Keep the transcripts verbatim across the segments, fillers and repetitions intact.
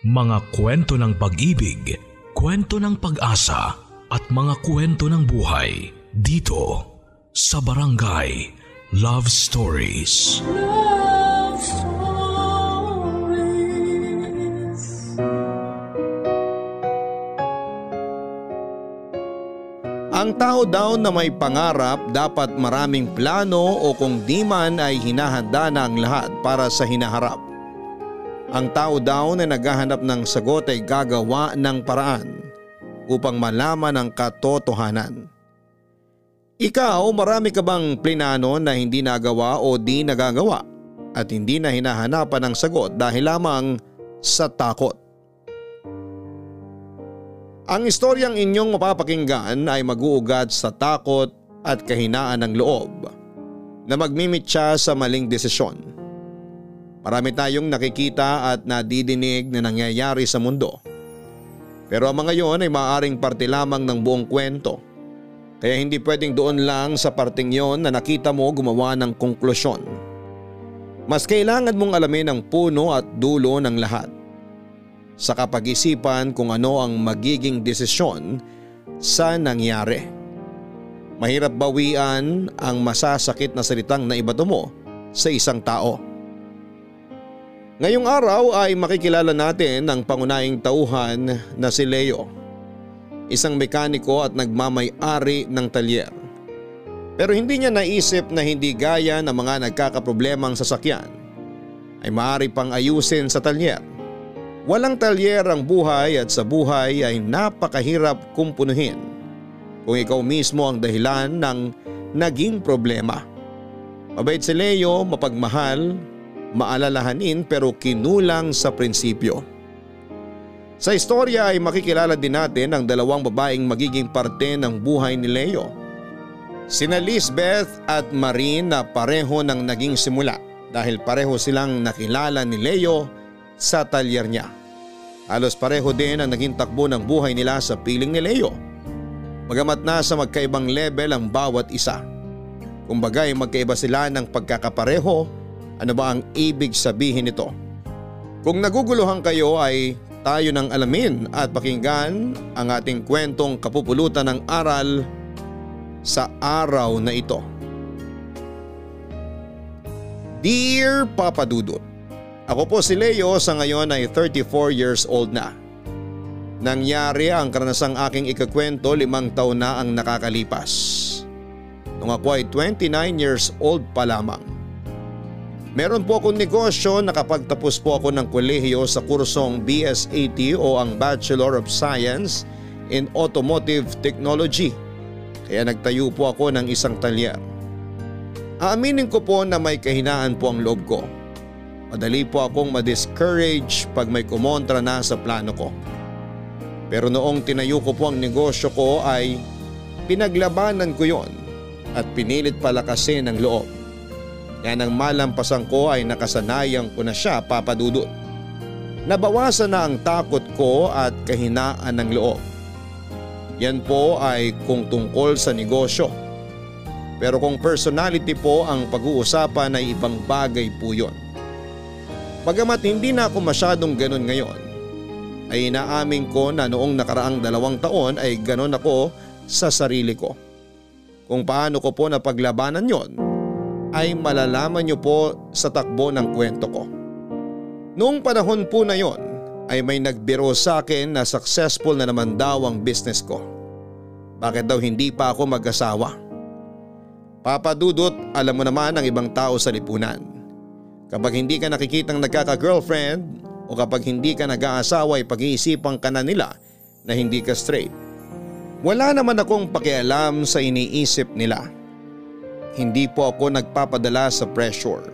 Mga kwento ng pag-ibig, kwento ng pag-asa at mga kwento ng buhay dito sa Barangay Love Stories. Love Stories. Ang tao daw na may pangarap dapat maraming plano o kung di man ay hinahanda na ang lahat para sa hinaharap. Ang tao daw na naghahanap ng sagot ay gagawa ng paraan upang malaman ang katotohanan. Ikaw, marami ka bang plinano na hindi nagawa o di nagagawa at hindi na hinahanapan ng sagot dahil lamang sa takot? Ang istoryang inyong mapapakinggan ay mag-uugat sa takot at kahinaan ng loob na magmimitya sa maling desisyon. Marami tayong nakikita at nadidinig na nangyayari sa mundo. Pero ang mga yon ay maaaring parte lamang ng buong kwento. Kaya hindi pwedeng doon lang sa parteng yon na nakita mo gumawa ng konklusyon. Mas kailangan mong alamin ang puno at dulo ng lahat. Sa kapag-isipan kung ano ang magiging desisyon sa nangyari. Mahirap bawian ang masasakit na salitang naibato mo sa isang tao. Ngayong araw ay makikilala natin ang pangunahing tauhan na si Leo, isang mekaniko at nagmamay-ari ng talyer. Pero hindi niya naisip na hindi gaya ng mga nagkakaproblemang sasakyan ay maaari pang ayusin sa talyer. Walang talyer ang buhay at sa buhay ay napakahirap kumpunuhin kung ikaw mismo ang dahilan ng naging problema. Mabait si Leo, mapagmahal, maalalahanin pero kinulang sa prinsipyo. Sa istorya ay makikilala din natin ang dalawang babaeng magiging parte ng buhay ni Leo. Sina Lisbeth at Marie na pareho ng naging simula dahil pareho silang nakilala ni Leo sa talyer niya. Halos pareho din ang naging takbo ng buhay nila sa piling ni Leo. Bagamat nasa magkaibang level ang bawat isa. Kumbaga ay magkaiba sila ng pagkakapareho. Ano ba ang ibig sabihin nito? Kung naguguluhan kayo ay tayo nang alamin at pakinggan ang ating kwentong kapupulutan ng aral sa araw na ito. Dear Papa Dudut, ako po si Leo, sa ngayon ay thirty-four years old na. Nangyari ang karanasang aking ikakwento limang taon na ang nakakalipas. Nung ako ay twenty-nine years old pa lamang. Meron po akong negosyo. Nakapagtapos po ako ng kolehiyo sa kursong B S A T o ang Bachelor of Science in Automotive Technology. Kaya nagtayo po ako ng isang talyer. Aaminin ko po na may kahinaan po ang loob ko. Madali po akong madiscourage pag may kumontra na sa plano ko. Pero noong tinayo ko po ang negosyo ko ay pinaglabanan ko yon at pinilit palakasin ang loob. Kaya nang malampasan ko ay nakasanayan ko na siya, Papa Dudut. Nabawasan na ang takot ko at kahinaan ng loob. Yan po ay kung tungkol sa negosyo. Pero kung personality po ang pag-uusapan ay ibang bagay po yon. Bagamat hindi na ako masyadong ganun ngayon, ay inaamin ko na noong nakaraang dalawang taon ay ganun ako sa sarili ko. Kung paano ko po napaglabanan yon ay malalaman niyo po sa takbo ng kwento ko. Noong panahon po na yon ay may nagbiro sa akin na successful na naman daw ang business ko. Bakit daw hindi pa ako mag-asawa? Papa Dudut, alam mo naman ang ibang tao sa lipunan. Kapag hindi ka nakikitang nagkaka-girlfriend o kapag hindi ka nag-aasawa ay pag-iisipan ka na nila na hindi ka straight. Wala naman akong pakialam sa iniisip nila. Hindi po ako nagpapadala sa pressure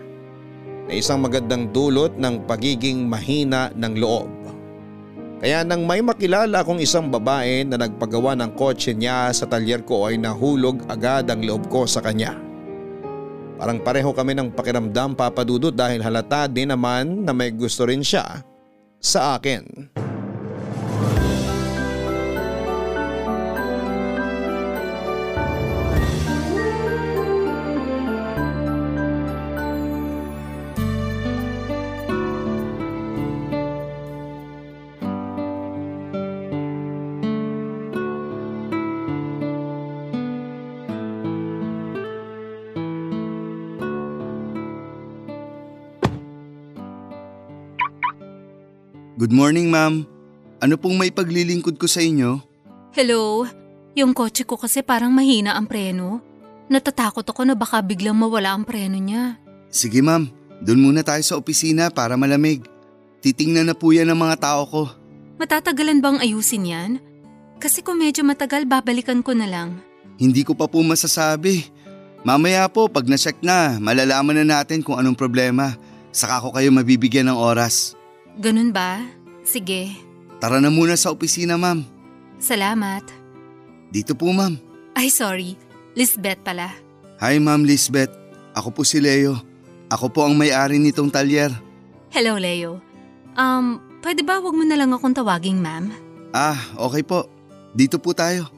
na isang magandang dulot ng pagiging mahina ng loob. Kaya nang may makilala akong isang babae na nagpagawa ng kotse niya sa talyer ko ay nahulog agad ang loob ko sa kanya. Parang pareho kami ng pakiramdam, Papa Dudut, dahil halata din naman na may gusto rin siya sa akin. Good morning, ma'am. Ano pong may paglilingkod ko sa inyo? Hello. Yung kotse ko kasi parang mahina ang preno. Natatakot ako na baka biglang mawala ang preno niya. Sige, ma'am. Doon muna tayo sa opisina para malamig. Titingnan na po yan ng mga tao ko. Matatagalan bang ayusin yan? Kasi kung medyo matagal, babalikan ko na lang. Hindi ko pa po masasabi. Mamaya po, pag na-check na, malalaman na natin kung anong problema. Saka ko kayo mabibigyan ng oras. Ganun ba? Sige. Tara na muna sa opisina, ma'am. Salamat. Dito po, ma'am. Ay, sorry. Lisbeth pala. Hi, Ma'am Lisbeth. Ako po si Leo. Ako po ang may-ari nitong talyer. Hello, Leo. Um, pwede ba wag mo na lang akong tawaging, ma'am? Ah, okay po. Dito po tayo.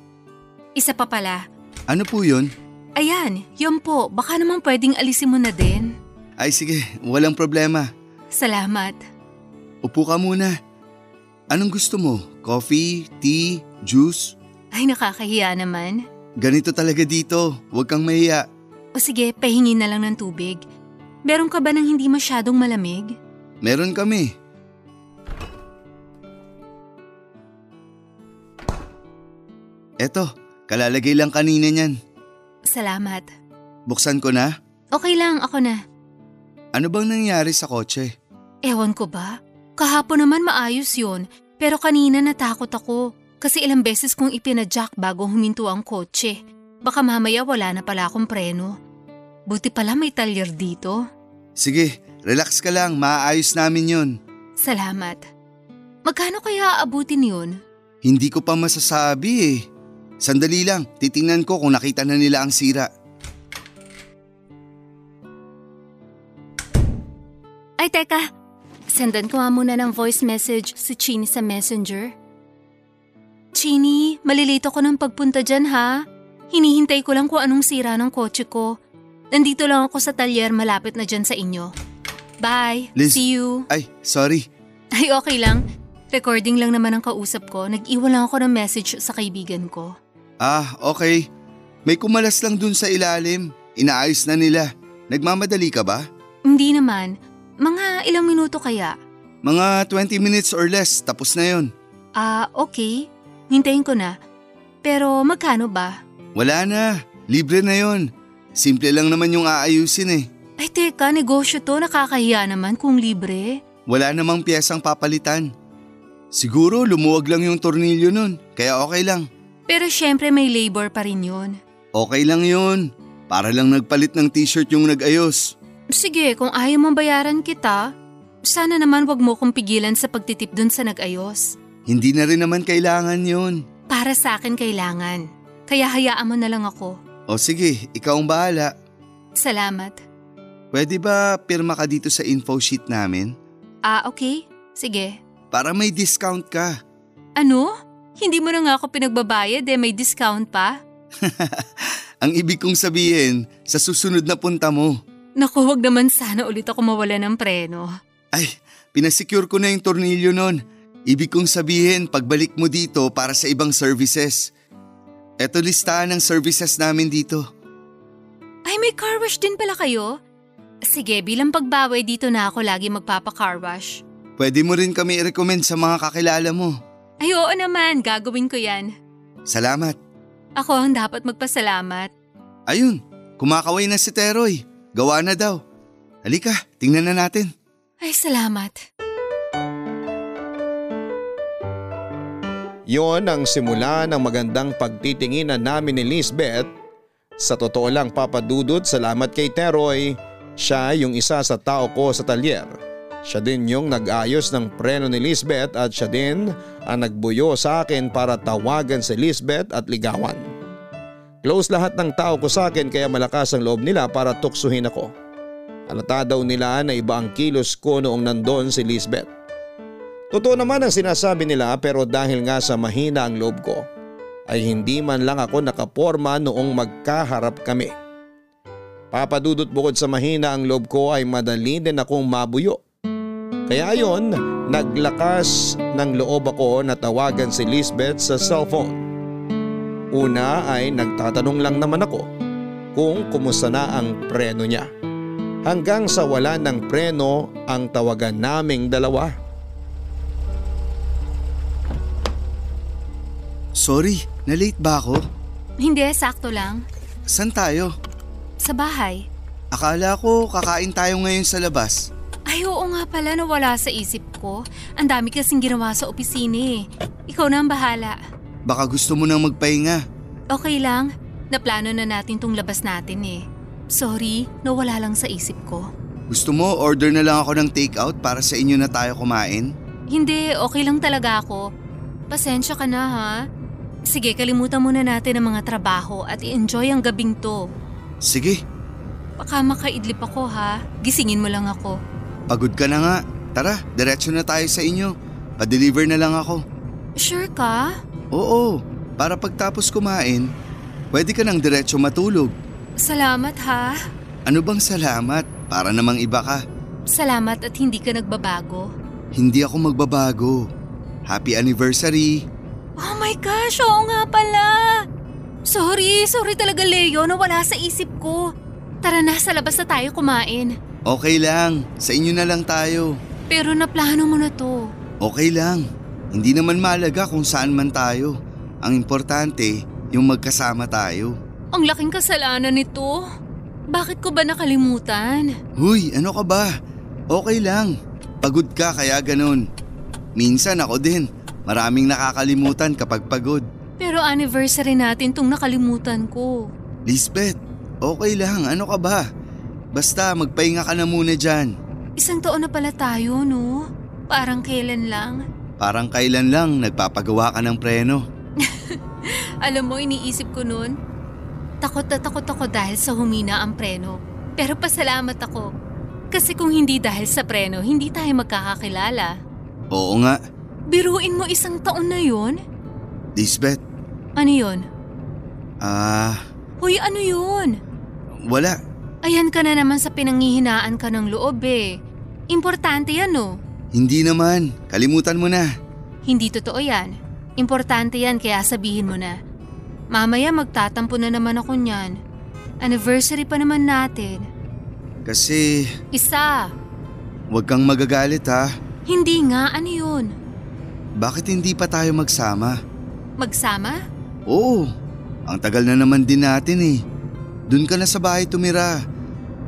Isa pa pala. Ano po yun? Ayan, yun po. Baka naman pwedeng alisin mo na din. Ay, sige. Walang problema. Salamat. Upo ka muna. Anong gusto mo? Coffee, tea, juice? Ay, nakakahiya naman. Ganito talaga dito. Huwag kang mahiya. O sige, pahingi na lang ng tubig. Meron ka ba ng hindi masyadong malamig? Meron kami. Eto, kalalagay lang kanina niyan. Salamat. Buksan ko na? Okay lang, ako na. Ano bang nangyari sa kotse? Ewan ko ba? Kahapon naman maayos yun, pero kanina natakot ako kasi ilang beses kong ipinajak bago huminto ang kotse. Baka mamaya wala na pala akong preno. Buti pala may talyer dito. Sige, relax ka lang, maayos namin yun. Salamat. Magkano kaya aabutin yun? Hindi ko pa masasabi eh. Sandali lang, titingnan ko kung nakita na nila ang sira. Ay teka! Sendan ko nga muna ng voice message si Chini sa messenger. Chini, malilito ko ng pagpunta dyan ha. Hinihintay ko lang kung anong sira ng kotse ko. Nandito lang ako sa talyer, malapit na dyan sa inyo. Bye, Liz, see you. Ay, sorry. Ay, okay lang. Recording lang naman ang kausap ko. Nag-iwan lang ako ng message sa kaibigan ko. Ah, okay. May kumalas lang dun sa ilalim. Inaayos na nila. Nagmamadali ka ba? Hindi naman. Mga ilang minuto kaya? Mga twenty minutes or less, tapos na yun. Ah, okay. Hintayin ko na. Pero magkano ba? Wala na. Libre na yun. Simple lang naman yung aayusin eh. Ay teka, negosyo to. Nakakahiya naman kung libre. Wala namang piyesang papalitan. Siguro lumuwag lang yung tornilyo nun, kaya okay lang. Pero syempre may labor pa rin yun. Okay lang yun. Para lang nagpalit ng t-shirt yung nag-ayos. Sige, kung ayaw mong bayaran kita, sana naman wag mo kong pigilan sa pagtitip dun sa nag-ayos. Hindi na rin naman kailangan yun. Para sa akin kailangan. Kaya hayaan mo na lang ako. O sige, ikaw ang bahala. Salamat. Pwede ba pirma ka dito sa info sheet namin? Ah, okay. Sige. Para may discount ka. Ano? Hindi mo na nga ako pinagbabayad eh, may discount pa? Ang ibig kong sabihin, sa susunod na punta mo. Naku, huwag naman sana ulit ako mawala ng preno. Ay, pinasecure ko na yung tornilyo nun. Ibig kong sabihin, pagbalik mo dito para sa ibang services. Eto listahan ng services namin dito. Ay, may car wash din pala kayo? Sige, bilang pagbawi dito na ako lagi magpapa-car wash. Pwede mo rin kami i-recommend sa mga kakilala mo. Ay, oo naman, gagawin ko yan. Salamat. Ako ang dapat magpasalamat. Ayun, kumakaway na si Teroy. Gawa na daw. Halika, tingnan na natin. Ay, salamat. Yon ang simula ng magandang pagtitinginan namin ni Lisbeth. Sa totoo lang, Papa Dudut, salamat kay Teroy. Siya yung isa sa tao ko sa talyer. Siya din yung nag-ayos ng preno ni Lisbeth at siya din ang nagbuyo sa akin para tawagan si Lisbeth at ligawan. Close lahat ng tao ko sa akin kaya malakas ang loob nila para tuksuhin ako. Halata daw nila na iba ang kilos ko noong nandon si Lisbeth. Totoo naman ang sinasabi nila pero dahil nga sa mahina ang loob ko ay hindi man lang ako nakaporma noong magkaharap kami. Papa Dudut, bukod sa mahina ang loob ko ay madali din akong mabuyo. Kaya ayon, naglakas ng loob ako na tawagan si Lisbeth sa cellphone. Una ay nagtatanong lang naman ako kung kumusta na ang preno niya. Hanggang sa wala ng preno ang tawagan naming dalawa. Sorry, na-late ba ako? Hindi, sakto lang. San tayo? Sa bahay. Akala ko kakain tayo ngayon sa labas. Ay oo nga pala, nawala sa isip ko. Ang dami kasing ginawa sa opisina eh. Ikaw na ang bahala. Baka gusto mo nang magpahinga. Okay lang, naplano na natin tong labas natin eh. Sorry, nawala lang sa isip ko. Gusto mo, order na lang ako ng takeout para sa inyo na tayo kumain? Hindi, okay lang talaga ako. Pasensya ka na ha. Sige, kalimutan muna natin ang mga trabaho at i-enjoy ang gabing to. Sige. Baka makaidlip ako ha. Gisingin mo lang ako. Pagod ka na nga. Tara, diretso na tayo sa inyo. Pa-deliver na lang ako. Sure ka? Oo, para pagtapos kumain, pwede ka nang diretso matulog. Salamat ha. Ano bang salamat? Para namang iba ka. Salamat at hindi ka nagbabago. Hindi ako magbabago. Happy anniversary! Oh my gosh, oo nga pala! Sorry, sorry talaga Leo, nawala sa isip ko. Tara na, sa labas na tayo kumain. Okay lang, sa inyo na lang tayo. Pero naplano mo na to. Okay lang, hindi naman mahalaga kung saan man tayo. Ang importante, yung magkasama tayo. Ang laking kasalanan nito. Bakit ko ba nakalimutan? Huy, ano ka ba? Okay lang, pagod ka kaya ganun. Minsan ako din, maraming nakakalimutan kapag pagod. Pero anniversary natin tong nakalimutan ko. Lisbeth, okay lang, ano ka ba? Basta magpahinga ka na muna dyan. Isang taon na pala tayo, no? Parang kailan lang? Parang kailan lang nagpapagawa ka ng preno. Alam mo, iniisip ko noon, takot na takot ako dahil sa humina ang preno. Pero pasalamat ako. Kasi kung hindi dahil sa preno, hindi tayo magkakakilala. Oo nga. Biruin mo isang taon na yun? Lisbeth. Ano yun? Ah... Uh, Uy, ano yun? Wala. Ayan ka na naman sa pinanghihinaan ka ng loob eh. Importante yan no? Hindi naman. Kalimutan mo na. Hindi totoo yan. Importante yan kaya sabihin mo na. Mamaya magtatampo na naman ako niyan. Anniversary pa naman natin. Kasi... Isa. Huwag kang magagalit ha. Hindi nga, ano yun? Bakit hindi pa tayo magsama? Magsama? Oo, ang tagal na naman din natin eh. Doon ka na sa bahay tumira,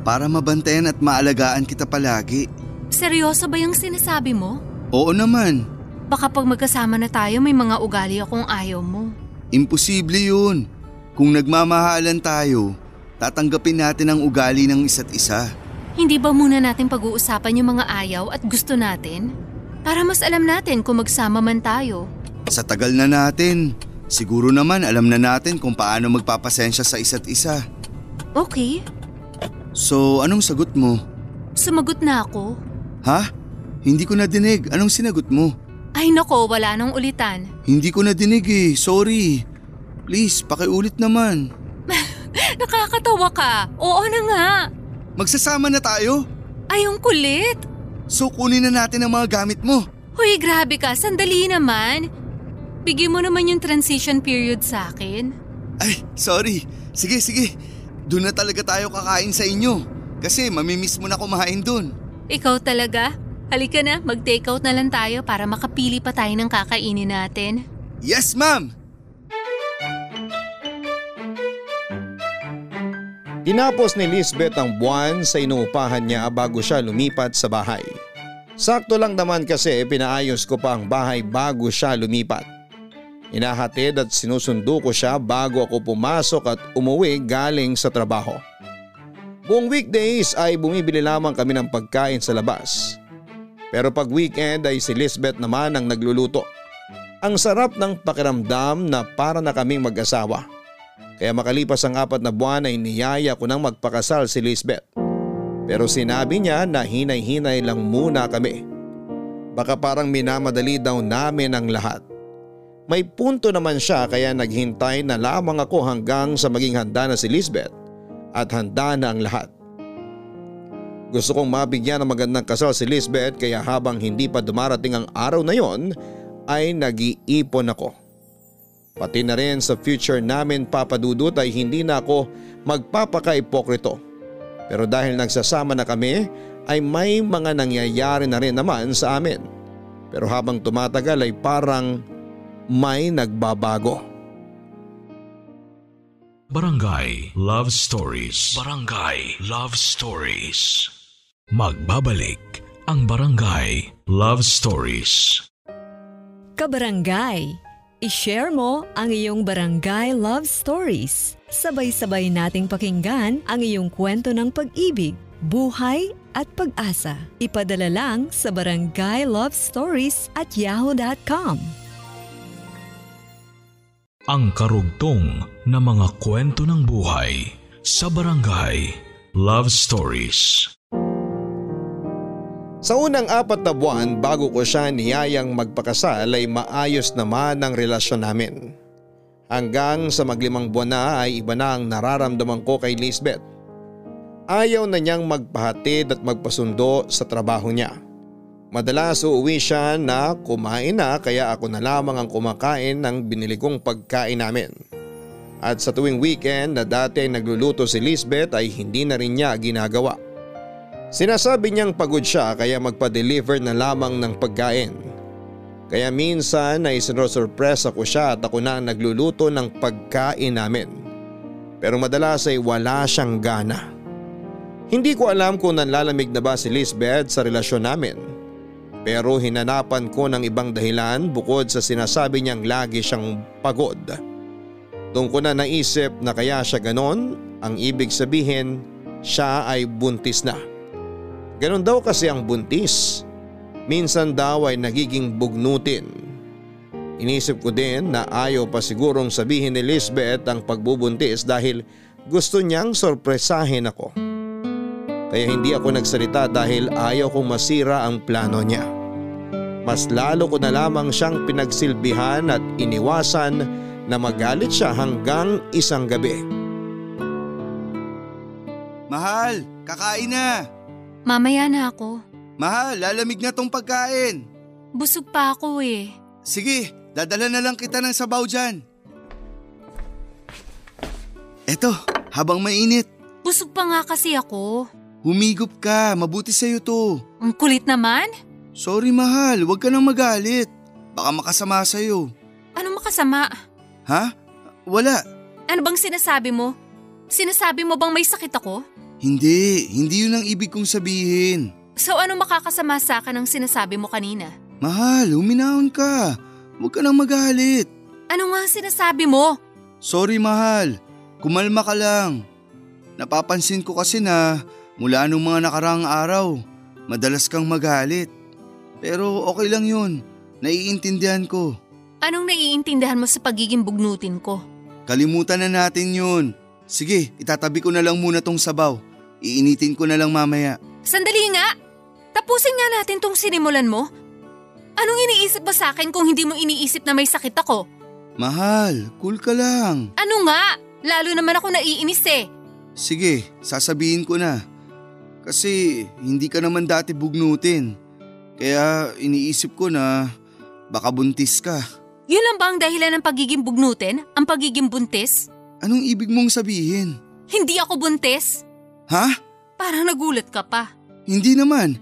para mabantayan at maalagaan kita palagi. Seryoso ba yung sinasabi mo? Oo naman. Baka pag magkasama na tayo may mga ugali akong ayaw mo. Imposible yun. Kung nagmamahalan tayo, tatanggapin natin ang ugali ng isa't isa. Hindi ba muna natin pag-uusapan yung mga ayaw at gusto natin? Para mas alam natin kung magsama man tayo. Sa tagal na natin, siguro naman alam na natin kung paano magpapasensya sa isa't isa. Okay. So, anong sagot mo? Sumagot na ako. Ha? Hindi ko nadinig. Anong sinagot mo? Ay nako, wala nang ulitan. Hindi ko nadinig eh. Sorry. Please, pakiulit naman. Nakakatawa ka. Oo na nga. Magsasama na tayo? Ay, ang kulit! So kunin na natin ang mga gamit mo. Hoy, grabe ka. Sandali naman. Bigyan mo naman yung transition period sa akin. Ay, sorry. Sige, sige. Doon na talaga tayo kakain sa inyo. Kasi mamimiss mo na kumain doon. Ikaw talaga? Halika na, mag-take out na lang tayo para makapili pa tayo ng kakainin natin. Yes, ma'am! Tinapos ni Lisbeth ang buwan sa inuupahan niya bago siya lumipat sa bahay. Sakto lang naman kasi pinaayos ko pa ang bahay bago siya lumipat. Inahatid at sinusundo ko siya bago ako pumasok at umuwi galing sa trabaho. Buong weekdays ay bumibili lamang kami ng pagkain sa labas. Pero pag weekend ay si Lisbeth naman ang nagluluto. Ang sarap ng pakiramdam na para na kaming mag-asawa. Kaya makalipas ang apat na buwan ay niyaya ko nang magpakasal si Lisbeth. Pero sinabi niya na hinay-hinay lang muna kami. Baka parang minamadali daw namin ang lahat. May punto naman siya kaya naghintay na lamang ako hanggang sa maging handa na si Lisbeth at handa na ang lahat. Gusto kong mabigyan ng magandang kasal si Lisbeth kaya habang hindi pa dumarating ang araw na yon ay nag-iipon ako. Pati na rin sa future namin Papa Dudut ay hindi na ako magpapakaipokrito. Pero dahil nagsasama na kami ay may mga nangyayari na rin naman sa amin. Pero habang tumatagal ay parang may nagbabago. Barangay Love Stories. Barangay Love Stories. Magbabalik ang Barangay Love Stories. Kabarangay, i-share mo ang iyong Barangay Love Stories. Sabay-sabay nating pakinggan ang iyong kwento ng pag-ibig, buhay at pag-asa. Ipadala lang sa Barangay Love Stories at yahoo dot com. Ang karugtong na mga kwento ng buhay sa Barangay Love Stories. Sa unang apat na buwan bago ko siya niyayang magpakasal ay maayos naman ang relasyon namin. Hanggang sa maglimang buwan na ay iba na ang nararamdaman ko kay Lisbeth. Ayaw na niyang magpahatid at magpasundo sa trabaho niya. Madalas uuwi siya na kumain na kaya ako na lamang ang kumakain ng binili kong pagkain namin. At sa tuwing weekend na dati nagluluto si Lisbeth ay hindi na rin niya ginagawa. Sinasabi niyang pagod siya kaya magpa-deliver na lamang ng pagkain. Kaya minsan ay sinusurpresa ko siya at ako na ang nagluluto ng pagkain namin. Pero madalas ay wala siyang gana. Hindi ko alam kung nanlalamig na ba si Lisbeth sa relasyon namin. Pero hinanapan ko ng ibang dahilan bukod sa sinasabi niyang lagi siyang pagod. Doon ko na naisip na kaya siya ganon, ang ibig sabihin siya ay buntis na. Ganon daw kasi ang buntis. Minsan daw ay nagiging bugnutin. Inisip ko din na ayaw pa sigurong sabihin ni Lisbeth ang pagbubuntis dahil gusto niyang sorpresahin ako. Kaya hindi ako nagsalita dahil ayaw kong masira ang plano niya. Mas lalo ko na lamang siyang pinagsilbihan at iniwasan na magalit siya hanggang isang gabi. Mahal, kakain na! Mamaya na ako. Mahal, lalamig na tong pagkain. Busog pa ako eh. Sige, dadala na lang kita ng sabaw dyan. Eto, habang mainit. Busog pa nga kasi ako. Humigop ka, mabuti sa'yo to. Ang kulit naman. Sorry mahal, huwag ka nang magalit. Baka makasama sa'yo. Anong makasama? Ha? Wala. Ano bang sinasabi mo? Sinasabi mo bang may sakit ako? Hindi, hindi yun ang ibig kong sabihin. So ano makakasama sa akin ang sinasabi mo kanina? Mahal, huminahon ka. Huwag ka nang magalit. Ano nga ang sinasabi mo? Sorry mahal, kumalma ka lang. Napapansin ko kasi na mula nung mga nakaraang araw, madalas kang magalit. Pero okay lang yun, naiintindihan ko. Anong naiintindihan mo sa pagiging bugnutin ko? Kalimutan na natin yun. Sige, itatabi ko na lang muna tong sabaw. Iinitin ko na lang mamaya. Sandali nga! Tapusin nga natin tong sinimulan mo. Anong iniisip mo sa akin kung hindi mo iniisip na may sakit ako? Mahal, cool ka lang. Ano nga? Lalo naman ako naiinis eh. Sige, sasabihin ko na. Kasi hindi ka naman dati bugnutin. Kaya iniisip ko na baka buntis ka. Yun lang ba ang dahilan ng pagiging bugnutin? Ang pagiging buntis? Anong ibig mong sabihin? Hindi ako buntis. Ha? Parang nagulat ka pa. Hindi naman.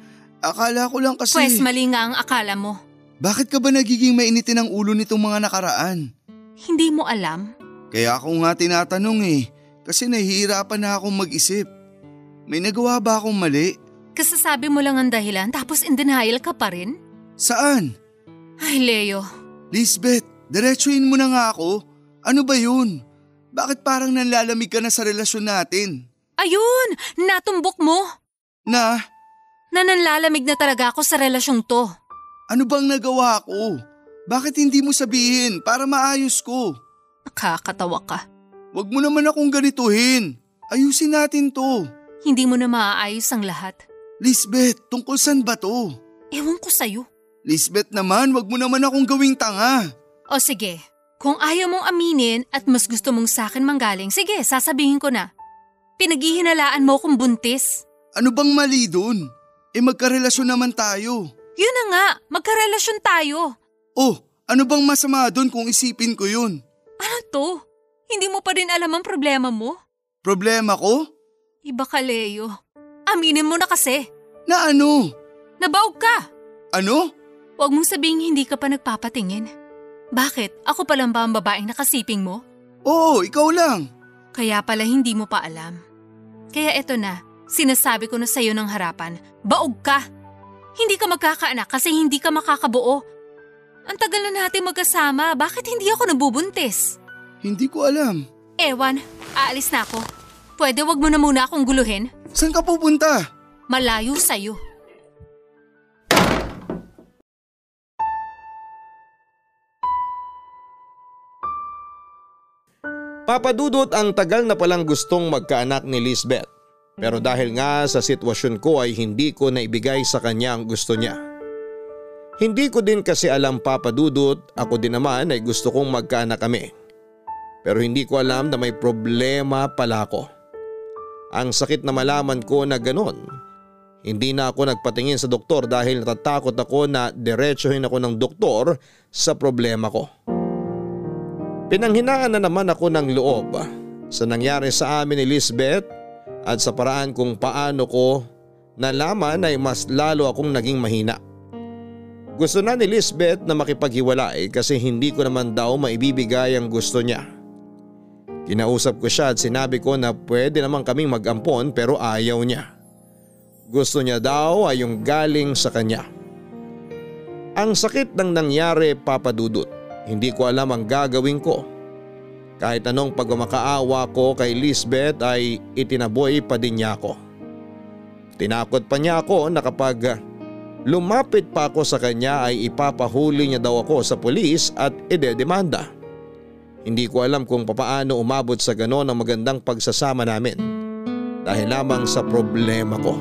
Akala ko lang kasi… Pwes mali nga ang akala mo. Bakit ka ba nagiging mainitin ang ulo nitong mga nakaraan? Hindi mo alam? Kaya ako nga tinatanong eh. Kasi nahihirapan na akong mag-isip. May nagawa ba akong mali? Kasasabi mo lang ang dahilan tapos in denial ka pa rin? Saan? Ay Leo. Lisbeth, diretsuhin mo na nga ako. Ano ba yun? Bakit parang nanlalamig ka na sa relasyon natin? Ayun! Natumbok mo! Na? Na nanlalamig na talaga ako sa relasyong to. Ano bang nagawa ko? Bakit hindi mo sabihin para maayos ko? Nakakatawa ka. Wag mo naman akong ganituhin. Ayusin natin to. Hindi mo na maaayos ang lahat. Lisbeth, tungkol saan ba to? Ewan ko sa'yo. Lisbeth naman, wag mo naman akong gawing tanga. O sige, kung ayaw mong aminin at mas gusto mong sa'kin manggaling, sige, sasabihin ko na. Pinaghihinalaan mo kung buntis. Ano bang mali doon? Eh magkarelasyon naman tayo. Yun na nga, magkarelasyon tayo. Oh, ano bang masama doon kung isipin ko yun? Ano to? Hindi mo pa rin alam ang problema mo? Problema ko? Iba ka, Leo. Aminin mo na kasi. Na ano? Nabaog ka. Ano? Huwag mong sabihing hindi ka pa nagpapatingin. Bakit? Ako pa lang ba ang babaeng nakasiping mo? Oo, ikaw lang. Kaya pala hindi mo pa alam. Kaya eto na, sinasabi ko na sa'yo ng harapan, baog ka! Hindi ka magkakaanak kasi hindi ka makakabuo. Ang tagal na natin magkasama, bakit hindi ako nabubuntis? Hindi ko alam. Ewan, aalis na ako. Pwede wag mo na muna akong guluhin. Saan ka pupunta? Malayo sa'yo. Papa Dudut, ang tagal na palang gustong magkaanak ni Lisbeth. Pero dahil nga sa sitwasyon ko ay hindi ko naibigay sa kanya ang gusto niya. Hindi ko din kasi alam, Papa Dudut, ako din naman ay gusto kong magkaanak kami. Pero hindi ko alam na may problema pala ako. Ang sakit na malaman ko na ganon. Hindi na ako nagpatingin sa doktor dahil natatakot ako na diretsuhin ako ng doktor sa problema ko. Pinanghinaan na naman ako ng loob sa nangyari sa amin ni Lisbeth at sa paraan kung paano ko nalaman ay mas lalo akong naging mahina. Gusto na ni Lisbeth na makipaghiwalay kasi hindi ko naman daw maibibigay ang gusto niya. Kinausap ko siya at sinabi ko na pwede naman kaming mag-ampon pero ayaw niya. Gusto niya daw ay yung galing sa kanya. Ang sakit ng nangyari, Papa Dudut. Hindi ko alam ang gagawin ko. Kahit anong pagmamakaawa ko kay Lisbeth ay itinaboy pa din niya ako. Tinakot pa niya ako na kapag lumapit pa ako sa kanya ay ipapahuli niya daw ako sa pulis at idedemanda. Hindi ko alam kung papaano umabot sa ganon ang magandang pagsasama namin. Dahil lamang sa problema ko.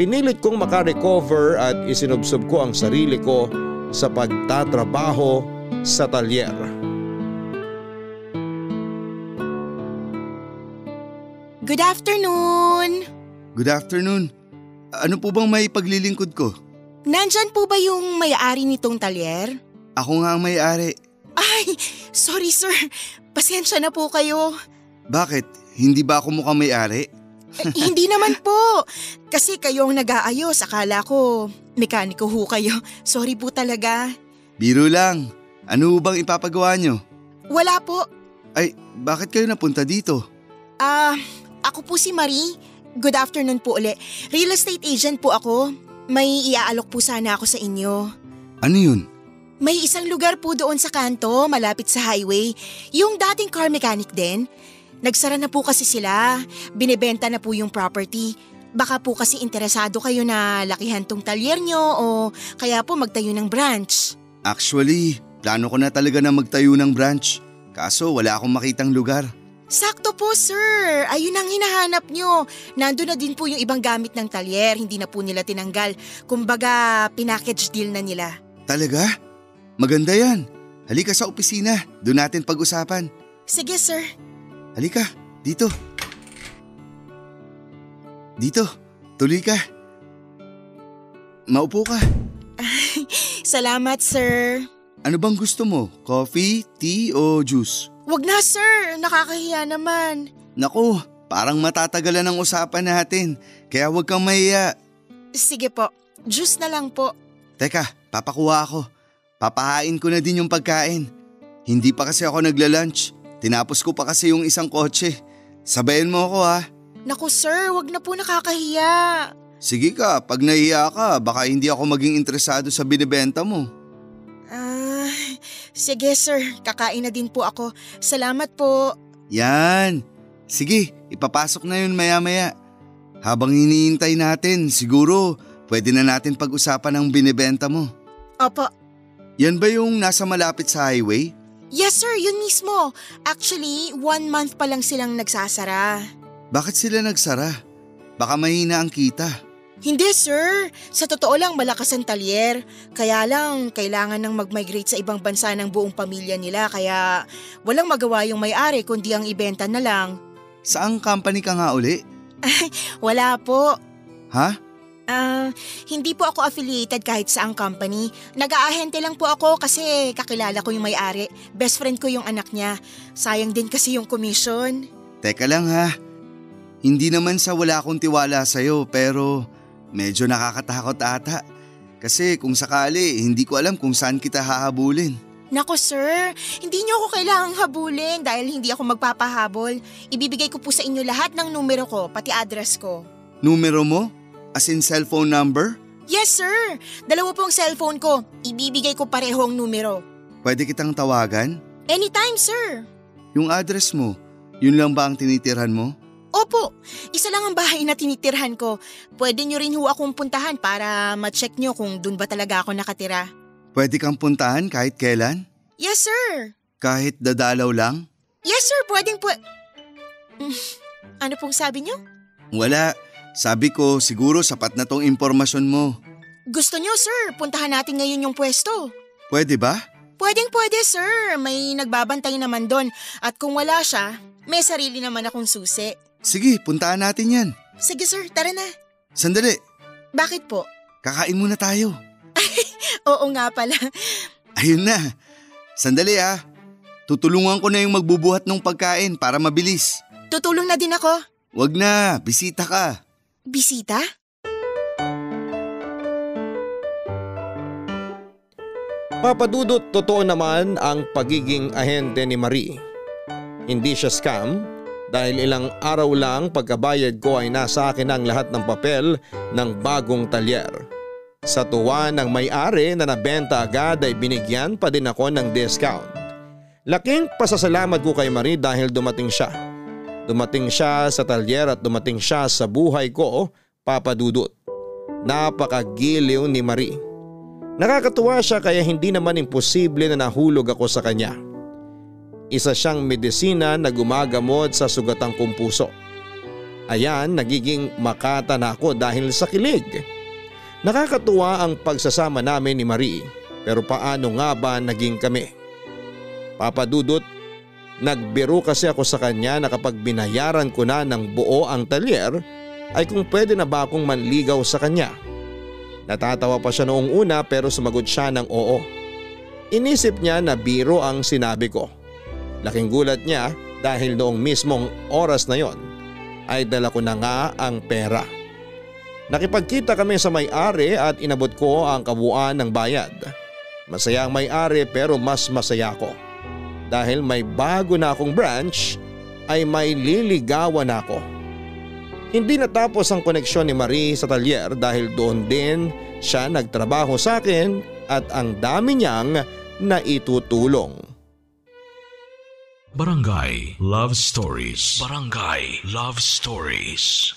Pinilit kong makarecover at isinubsob ko ang sarili ko sa pagtatrabaho sa talyer. Good afternoon! Good afternoon. Ano po bang may paglilingkod ko? Nandyan po ba yung may-ari nitong talyer? Ako nga ang may-ari. Ay, sorry sir. Pasensya na po kayo. Bakit? Hindi ba ako mukhang may-ari? eh, hindi naman po. Kasi kayo ang nag-aayos. Akala ko mekaniko ho kayo. Sorry po talaga. Biro lang. Ano bang ipapagawa nyo? Wala po. Ay, bakit kayo napunta dito? Ah, uh, ako po si Marie. Good afternoon po ulit. Real estate agent po ako. May iaalok po sana ako sa inyo. Ano yun? May isang lugar po doon sa kanto, malapit sa highway. Yung dating car mechanic din. Nagsara na po kasi sila. Binebenta na po yung property. Baka po kasi interesado kayo na lakihan tong talyer nyo o kaya po magtayo ng branch. Actually, plano ko na talaga na magtayo ng branch, kaso wala akong makitang lugar. Sakto po sir, ayun ang hinahanap nyo. Nandun na din po yung ibang gamit ng talyer, hindi na po nila tinanggal. Kumbaga, pinackage deal na nila. Talaga? Maganda yan. Halika sa opisina, doon natin pag-usapan. Sige sir. Halika, dito. Dito, tuloy ka. Maupo ka. Salamat sir. Ano bang gusto mo? Coffee, tea o juice? Wag na sir, nakakahiya naman. Naku, parang matatagalan ang usapan natin, kaya wag kang mahiya. Sige po, juice na lang po. Teka, papakuha ako. Papahain ko na din yung pagkain. Hindi pa kasi ako nagla-lunch. Tinapos ko pa kasi yung isang kotse. Sabayan mo ako ha. Naku sir, wag na po nakakahiya. Sige ka, pag nahiya ka, baka hindi ako maging interesado sa binibenta mo. Sige sir, kakain na din po ako. Salamat po. Yan. Sige, ipapasok na yun maya-maya. Habang hinihintay natin, siguro pwede na natin pag-usapan ang binibenta mo. Opo. Yan ba yung nasa malapit sa highway? Yes sir, yun mismo. Actually, one month pa lang silang nagsasara. Bakit sila nagsara? Baka mahina ang kita. Hindi sir, sa totoo lang malakas ang talyer, kaya lang kailangan nang mag-migrate sa ibang bansa ng buong pamilya nila kaya walang magawa yung may-ari kundi ang ibenta na lang. Saang company ka nga uli? Wala po. Ha? Ah, uh, hindi po ako affiliated kahit saang company. Nag-aahente lang po ako kasi kakilala ko yung may-ari. Best friend ko yung anak niya. Sayang din kasi yung commission. Teka lang ha, hindi naman sa wala akong tiwala sa'yo pero… medyo nakakatakot ata kasi kung sakali hindi ko alam kung saan kita hahabulin. Nako sir, hindi niyo ako kailangang habulin dahil hindi ako magpapahabol. Ibibigay ko po sa inyo lahat ng numero ko, pati address ko. Numero mo? As in cellphone number? Yes sir, dalawa po ang cellphone ko. Ibibigay ko pareho ang numero. Pwede kitang tawagan? Anytime sir. Yung address mo, yun lang ba ang tinitirhan mo? Opo, isa lang ang bahay na tinitirhan ko. Pwede nyo rin ho akong puntahan para ma-check nyo kung dun ba talaga ako nakatira. Pwede kang puntahan kahit kailan? Yes sir. Kahit dadalaw lang? Yes sir, pwedeng po. Ano pong sabi nyo? Wala. Sabi ko, siguro sapat na tong impormasyon mo. Gusto nyo sir, puntahan natin ngayon yung pwesto. Pwede ba? Pwedeng pwede sir, may nagbabantay naman doon at kung wala siya, may sarili naman akong susi. Sige, puntaan natin yan. Sige sir, tara na. Sandali. Bakit po? Kakain muna tayo. Ay, oo nga pala. Ayun na. Sandali ah. Tutulungan ko na yung magbubuhat ng pagkain para mabilis. Tutulong na din ako? Wag na, bisita ka. Bisita? Papa Dudut, totoo naman ang pagiging ahente ni Marie. Hindi siya scam dahil ilang araw lang pagkabayad ko ay nasa akin ang lahat ng papel ng bagong talyer. Sa tuwa ng may-ari na nabenta agad ay binigyan pa din ako ng discount. Laking pasasalamat ko kay Marie dahil dumating siya. Dumating siya sa talyer at dumating siya sa buhay ko, Papa Dudut. Napakagiliw ni Marie. Nakakatuwa siya kaya hindi naman imposible na nahulog ako sa kanya. Isa siyang medisina na gumagamot sa sugatang kumpuso. Ayan, nagiging makata na ako dahil sa kilig. Nakakatuwa ang pagsasama namin ni Marie, pero paano nga ba naging kami? Papa Dudut, nagbiro kasi ako sa kanya na kapag binayaran ko na ng buo ang talyer ay kung pwede na ba akong manligaw sa kanya. Natatawa pa siya noong una pero sumagot siya ng oo. Inisip niya na biro ang sinabi ko. Laking gulat niya dahil noong mismong oras na yon ay dala ko na nga ang pera. Nakipagkita kami sa may-ari at inabot ko ang kabuuan ng bayad. Masaya ang may-ari pero mas masaya ako. Dahil may bago na akong branch ay may liligawan ako. Hindi natapos ang koneksyon ni Marie sa talyer dahil doon din siya nagtrabaho sa akin at ang dami niyang naitutulong. Barangay Love Stories. Barangay Love Stories.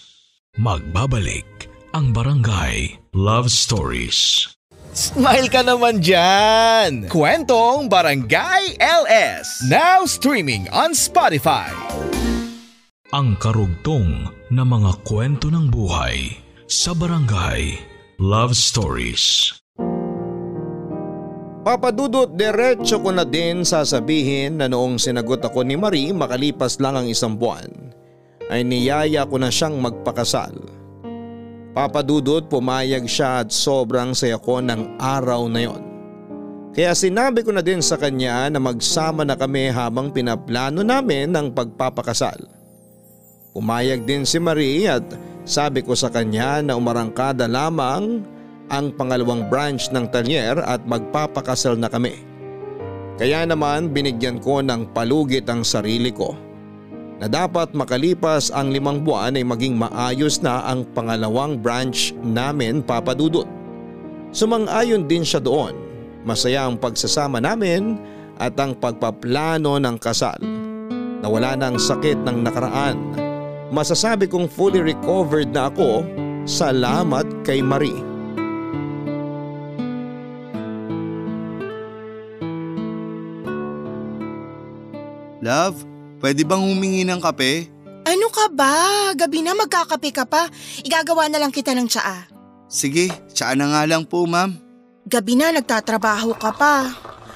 Magbabalik ang Barangay Love Stories. Smile ka naman dyan! Kwentong Barangay L S. Now streaming on Spotify. Ang karugtong na mga kwento ng buhay sa Barangay Love Stories. Papa Dudut, diretso ko na din sasabihin na noong sinagot ako ni Marie makalipas lang ang isang buwan ay niyaya ko na siyang magpakasal. Papa Dudut, pumayag siya at sobrang saya ko ng araw na yon. Kaya sinabi ko na din sa kanya na magsama na kami habang pinaplano namin ang pagpapakasal. Umayag din si Marie at sabi ko sa kanya na umarangkada lamang ang pangalawang branch ng talyer at magpapakasal na kami. Kaya naman binigyan ko ng palugit ang sarili ko na dapat makalipas ang limang buwan ay maging maayos na ang pangalawang branch namin, Papa Dudut. Sumang-ayon din siya doon. Masaya ang pagsasama namin at ang pagpaplano ng kasal. Nawala na ang sakit ng nakaraan. Masasabi kong fully recovered na ako, salamat kay Marie. Love, pwede bang humingi ng kape? Ano ka ba? Gabi na magkakape ka pa. Igagawa na lang kita ng tsaa. Sige, tsaa na nga lang po ma'am. Gabi na nagtatrabaho ka pa.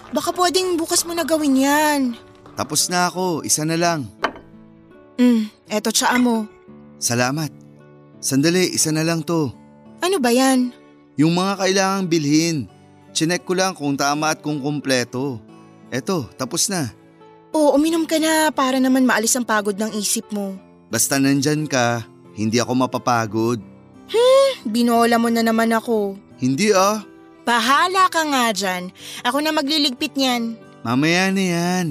Baka pwedeng bukas mo na gawin yan. Tapos na ako, isa na lang. Mm, eto tsaa mo. Salamat. Sandali, isa na lang to. Ano ba yan? Yung mga kailangang bilhin. Chinek ko lang kung tama at kung kumpleto. Eto, tapos na. Oo, uminom ka na para naman maalis ang pagod ng isip mo. Basta nandyan ka, hindi ako mapapagod. Hmm, binola mo na naman ako. Hindi ah. Bahala ka nga dyan. Ako na magliligpit niyan. Mamaya na yan.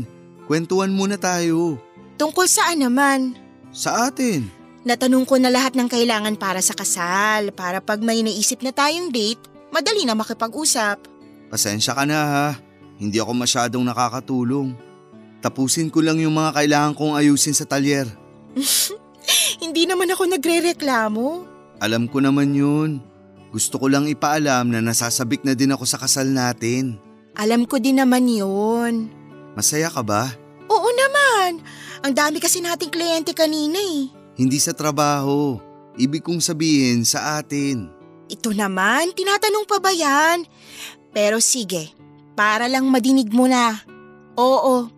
Kwentuhan muna tayo. Tungkol saan naman? Sa atin. Natanong ko na lahat ng kailangan para sa kasal, para pag may naisip na tayong date, madali na makipag-usap. Pasensya ka na ha. Hindi ako masyadong nakakatulong. Tapusin ko lang yung mga kailangan kong ayusin sa talyer. Hindi naman ako nagre-reklamo. Alam ko naman yun. Gusto ko lang ipaalam na nasasabik na din ako sa kasal natin. Alam ko din naman yun. Masaya ka ba? Oo naman. Ang dami kasi nating kliyente kanina eh. Hindi sa trabaho. Ibig kong sabihin sa atin. Ito naman, tinatanong pa ba yan? Pero sige, para lang madinig mo na. Oo,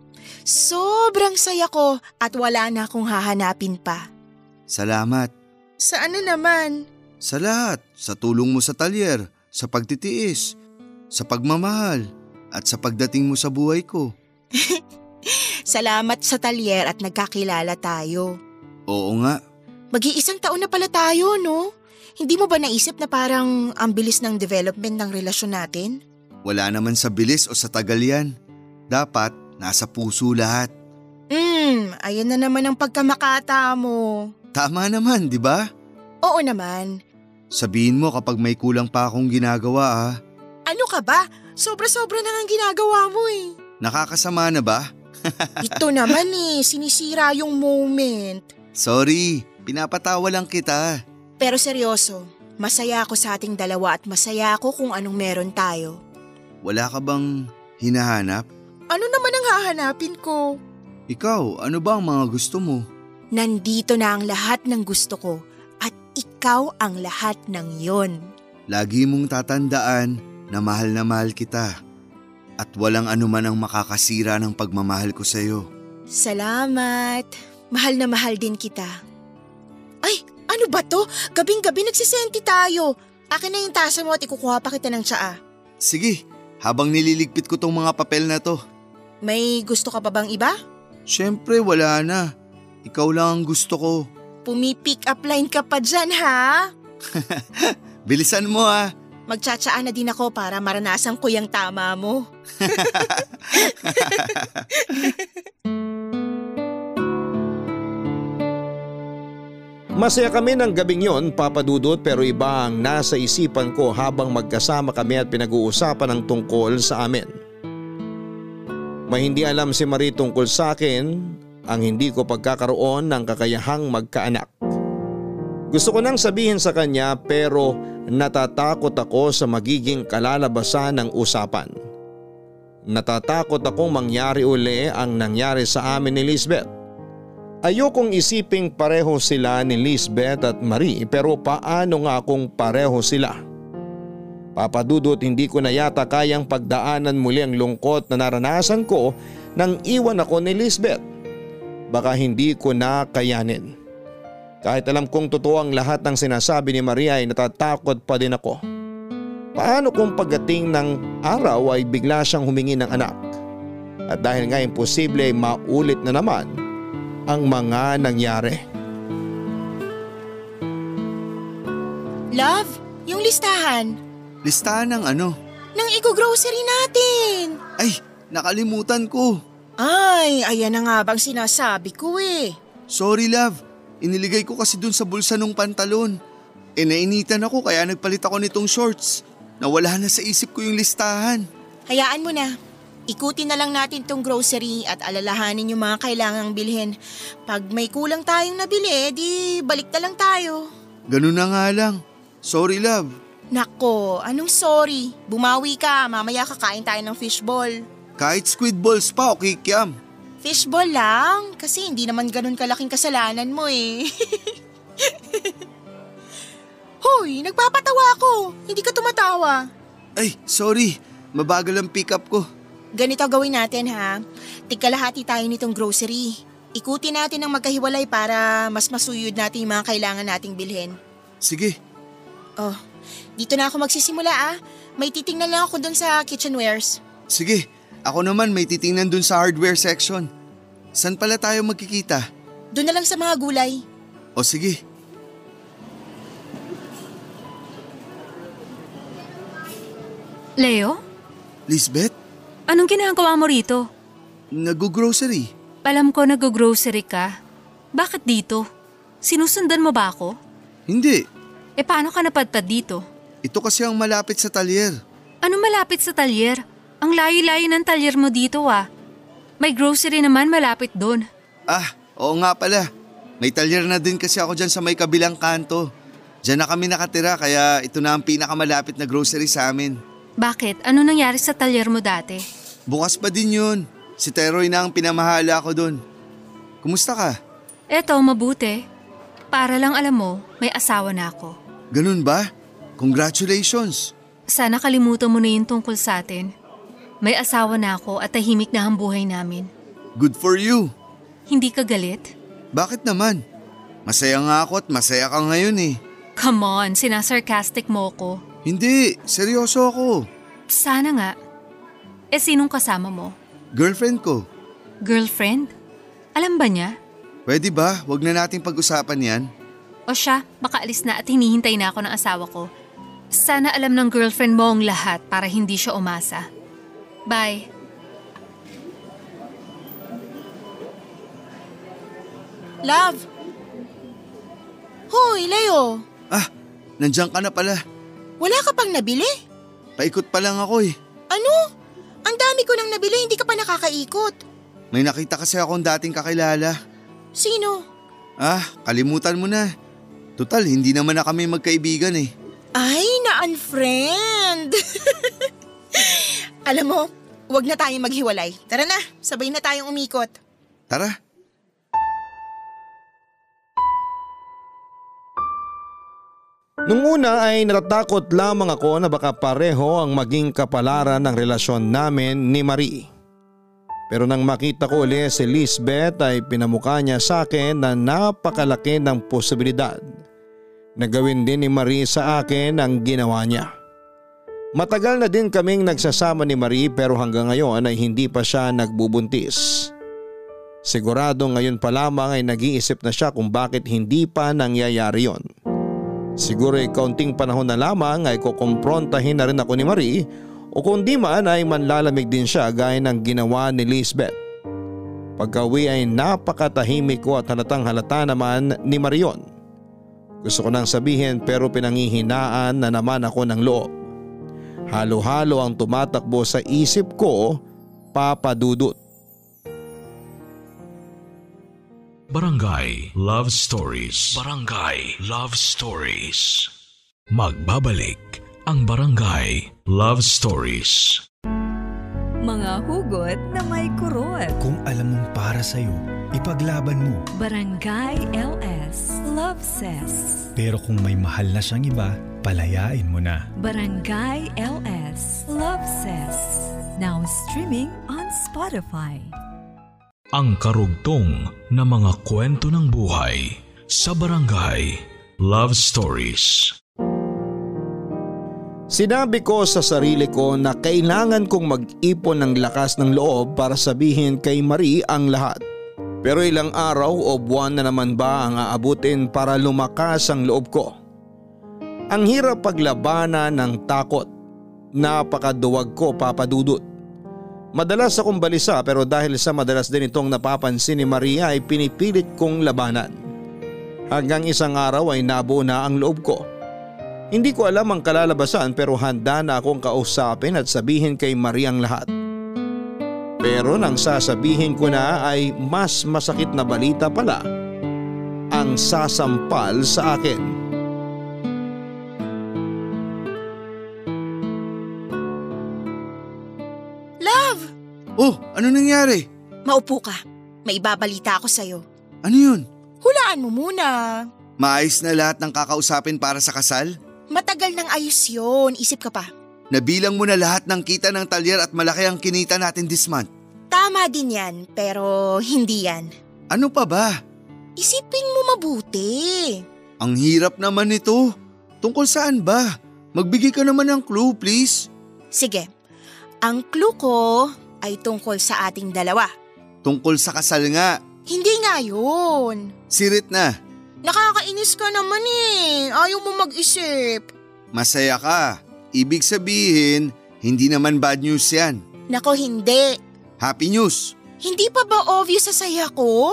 sobrang saya ko at wala na akong hahanapin pa. Salamat. Sa ano naman? Sa lahat. Sa tulong mo sa talyer, sa pagtitiis, sa pagmamahal, at sa pagdating mo sa buhay ko. Salamat sa talyer at nagkakilala tayo. Oo nga. Mag-iisang taon na pala tayo, no? Hindi mo ba naisip na parang ang bilis ng development ng relasyon natin? Wala naman sa bilis o sa tagal yan. Dapat nasa puso lahat. Hmm, ayan na naman ang pagkamakata mo. Tama naman, di ba? Oo naman. Sabihin mo kapag may kulang pa akong ginagawa ah. Ano ka ba? Sobra-sobra na ang ginagawa mo eh. Nakakasama na ba? Ito naman eh, sinisira yung moment. Sorry, pinapatawa lang kita. Pero seryoso, masaya ako sa ating dalawa at masaya ako kung anong meron tayo. Wala ka bang hinahanap? Ano naman ang hahanapin ko? Ikaw, ano ba ang mga gusto mo? Nandito na ang lahat ng gusto ko at ikaw ang lahat ng yon. Lagi mong tatandaan na mahal na mahal kita at walang anuman ang makakasira ng pagmamahal ko sa iyo. Salamat. Mahal na mahal din kita. Ay, ano ba to? Gabing-gabi nagsisenti tayo. Akin na yung tasa mo at ikukuha pa kita ng tsaa. Sige, habang nililigpit ko tong mga papel na to. May gusto ka pa bang iba? Siyempre, wala na. Ikaw lang ang gusto ko. Pumipick up line ka pa dyan, ha? Bilisan mo, ha? Magtsatsaan na din ako para maranasan ko yung tama mo. Masaya kami ng gabing yon, Papa Dudut, pero iba ang nasa isipan ko habang magkasama kami at pinag-uusapan ang tungkol sa amin. May hindi alam si Marie tungkol sa akin ang hindi ko pagkakaroon ng kakayahang magkaanak. Gusto ko nang sabihin sa kanya pero natatakot ako sa magiging kalalabasan ng usapan. Natatakot akong mangyari uli ang nangyari sa amin ni Lisbeth. Ayokong isiping pareho sila ni Lisbeth at Marie pero paano nga kung pareho sila? Papa Dudut, hindi ko na yata kayang pagdaanan muli ang lungkot na naranasan ko nang iwan ako ni Lisbeth. Baka hindi ko na kayanin. Kahit alam kong totoo ang lahat ng sinasabi ni Marie ay natatakot pa din ako. Paano kung pagdating ng araw ay bigla siyang humingi ng anak? At dahil nga imposible ay maulit na naman ang mga nangyari. Love, yung listahan. Listahan ng ano? Nang i-grocery natin. Ay, nakalimutan ko. Ay, ayan na nga bang sinasabi ko eh. Sorry love, iniligay ko kasi dun sa bulsa ng pantalon. E nainitan ako kaya nagpalit ako nitong shorts. Nawala na sa isip ko yung listahan. Hayaan mo na. Ikutin na lang natin tong grocery at alalahanin yung mga kailangang bilhin. Pag may kulang tayong nabili, di balik na lang tayo. Ganun na nga lang. Sorry, love. Nako, anong sorry? Bumawi ka, mamaya kakain tayo ng fishball. Kahit squid balls pa, okay kiam. Fishball lang? Kasi hindi naman ganun kalaking kasalanan mo eh. Hoy, nagpapatawa ako. Hindi ka tumatawa. Ay, sorry. Mabagal ang pick up ko. Ganito gawin natin ha, tigkalahati tayo nitong grocery. Ikutin natin ang magkahiwalay para mas masuyod natin yung mga kailangan nating bilhin. Sige. Oh, dito na ako magsisimula ah. May titingnan lang ako dun sa kitchenwares. Sige, ako naman may titingnan dun sa hardware section. San pala tayo magkikita? Dun na lang sa mga gulay. O sige. Leo? Lisbeth? Anong ginagawa mo rito? Nag-grocery. Alam ko nag-grocery ka. Bakit dito? Sinusundan mo ba ako? Hindi. E paano ka napadpad dito? Ito kasi ang malapit sa talyer. Ano malapit sa talyer? Ang layo-layo ng talyer mo dito ah. May grocery naman malapit doon. Ah, oo nga pala. May talyer na din kasi ako dyan sa may kabilang kanto. Diyan na kami nakatira kaya ito na ang pinakamalapit na grocery sa amin. Bakit? Ano nangyari sa talyer mo dati? Bukas pa din yun. Si Teroy na ang pinamahala ko doon. Kumusta ka? Eto, mabuti. Para lang alam mo, may asawa na ako. Ganun ba? Congratulations! Sana kalimutan mo na yung tungkol sa atin. May asawa na ako at tahimik na ang buhay namin. Good for you! Hindi ka galit? Bakit naman? Masaya nga ako at masaya ka ngayon eh. Come on, sinasarcastic mo ko. Hindi, seryoso ako. Sana nga. Eh sinong kasama mo? Girlfriend ko. Girlfriend? Alam ba niya? Pwede ba? Huwag na nating pag-usapan yan. O siya, baka alis na at hinihintay na ako ng asawa ko. Sana alam ng girlfriend mo ang lahat para hindi siya umasa. Bye. Love! Hoy, Leo! Ah, nandiyan ka na pala. Wala ka pang nabili? Paikot pa lang ako eh. Ano? Ang dami ko nang nabili, hindi ka pa nakakaikot. May nakita kasi akong dating kakilala. Sino? Ah, kalimutan mo na. Total, hindi naman na kami magkaibigan eh. Ay, na-unfriend! Alam mo, wag na tayong maghiwalay. Tara na, sabay na tayong umikot. Tara. Nung una ay natatakot lamang ako na baka pareho ang maging kapalaran ng relasyon namin ni Marie. Pero nang makita ko ulit si Lisbeth ay pinamukha niya sa akin na napakalaki ng posibilidad na gawin din ni Marie sa akin ang ginawa niya. Matagal na din kaming nagsasama ni Marie pero hanggang ngayon ay hindi pa siya nagbubuntis. Sigurado ngayon pa lamang ay nag-iisip na siya kung bakit hindi pa nangyayari yon. Siguro ay kaunting panahon na lamang ay kukumprontahin na rin ako ni Marie o kung di man ay manlalamig din siya gaya ng ginawa ni Lisbeth. Pagka-uwi ay napakatahimik ko at halatang halata naman ni Marion. Gusto ko nang sabihin pero pinanghihinaan na naman ako ng loob. Halo-halo ang tumatakbo sa isip ko, Papa Dudut. Barangay Love Stories. Barangay Love Stories. Magbabalik ang Barangay Love Stories. Mga hugot na may kurot. Kung alam mong para sa'yo, ipaglaban mo. Barangay L S Love Says. Pero kung may mahal na siyang iba, palayain mo na. Barangay L S Love Says. Now streaming on Spotify. Ang karugtong na mga kwento ng buhay sa Barangay Love Stories. Sinabi ko sa sarili ko na kailangan kong mag-ipon ng lakas ng loob para sabihin kay Marie ang lahat. Pero ilang araw o buwan na naman ba ang aabutin para lumakas ang loob ko? Ang hirap paglabanan ng takot. Napakaduwag ko, Papa Dudut. Madalas akong balisa pero dahil sa madalas din itong napapansin ni Maria ay pinipilit kong labanan. Hanggang isang araw ay nabuo na ang loob ko. Hindi ko alam ang kalalabasan pero handa na akong kausapin at sabihin kay Maria ang lahat. Pero nang sasabihin ko na ay mas masakit na balita pala ang sasampal sa akin. Oh, ano nangyari? Maupo ka. May ibabalita ako sa'yo. Ano yun? Hulaan mo muna. Maayos na lahat ng kakausapin para sa kasal? Matagal nang ayos yun. Isip ka pa. Nabilang mo na lahat ng kita ng talyer at malaki ang kinita natin this month. Tama din yan, pero hindi yan. Ano pa ba? Isipin mo mabuti. Ang hirap naman ito. Tungkol saan ba? Magbigay ka naman ng clue, please. Sige. Ang clue ko ay tungkol sa ating dalawa. Tungkol sa kasal nga. Hindi nga yun. Sirit na. Nakakainis ka naman eh. Ayaw mo mag-isip. Masaya ka. Ibig sabihin, Hindi naman bad news yan. Nako hindi. Happy news. Hindi pa ba obvious sa saya ko?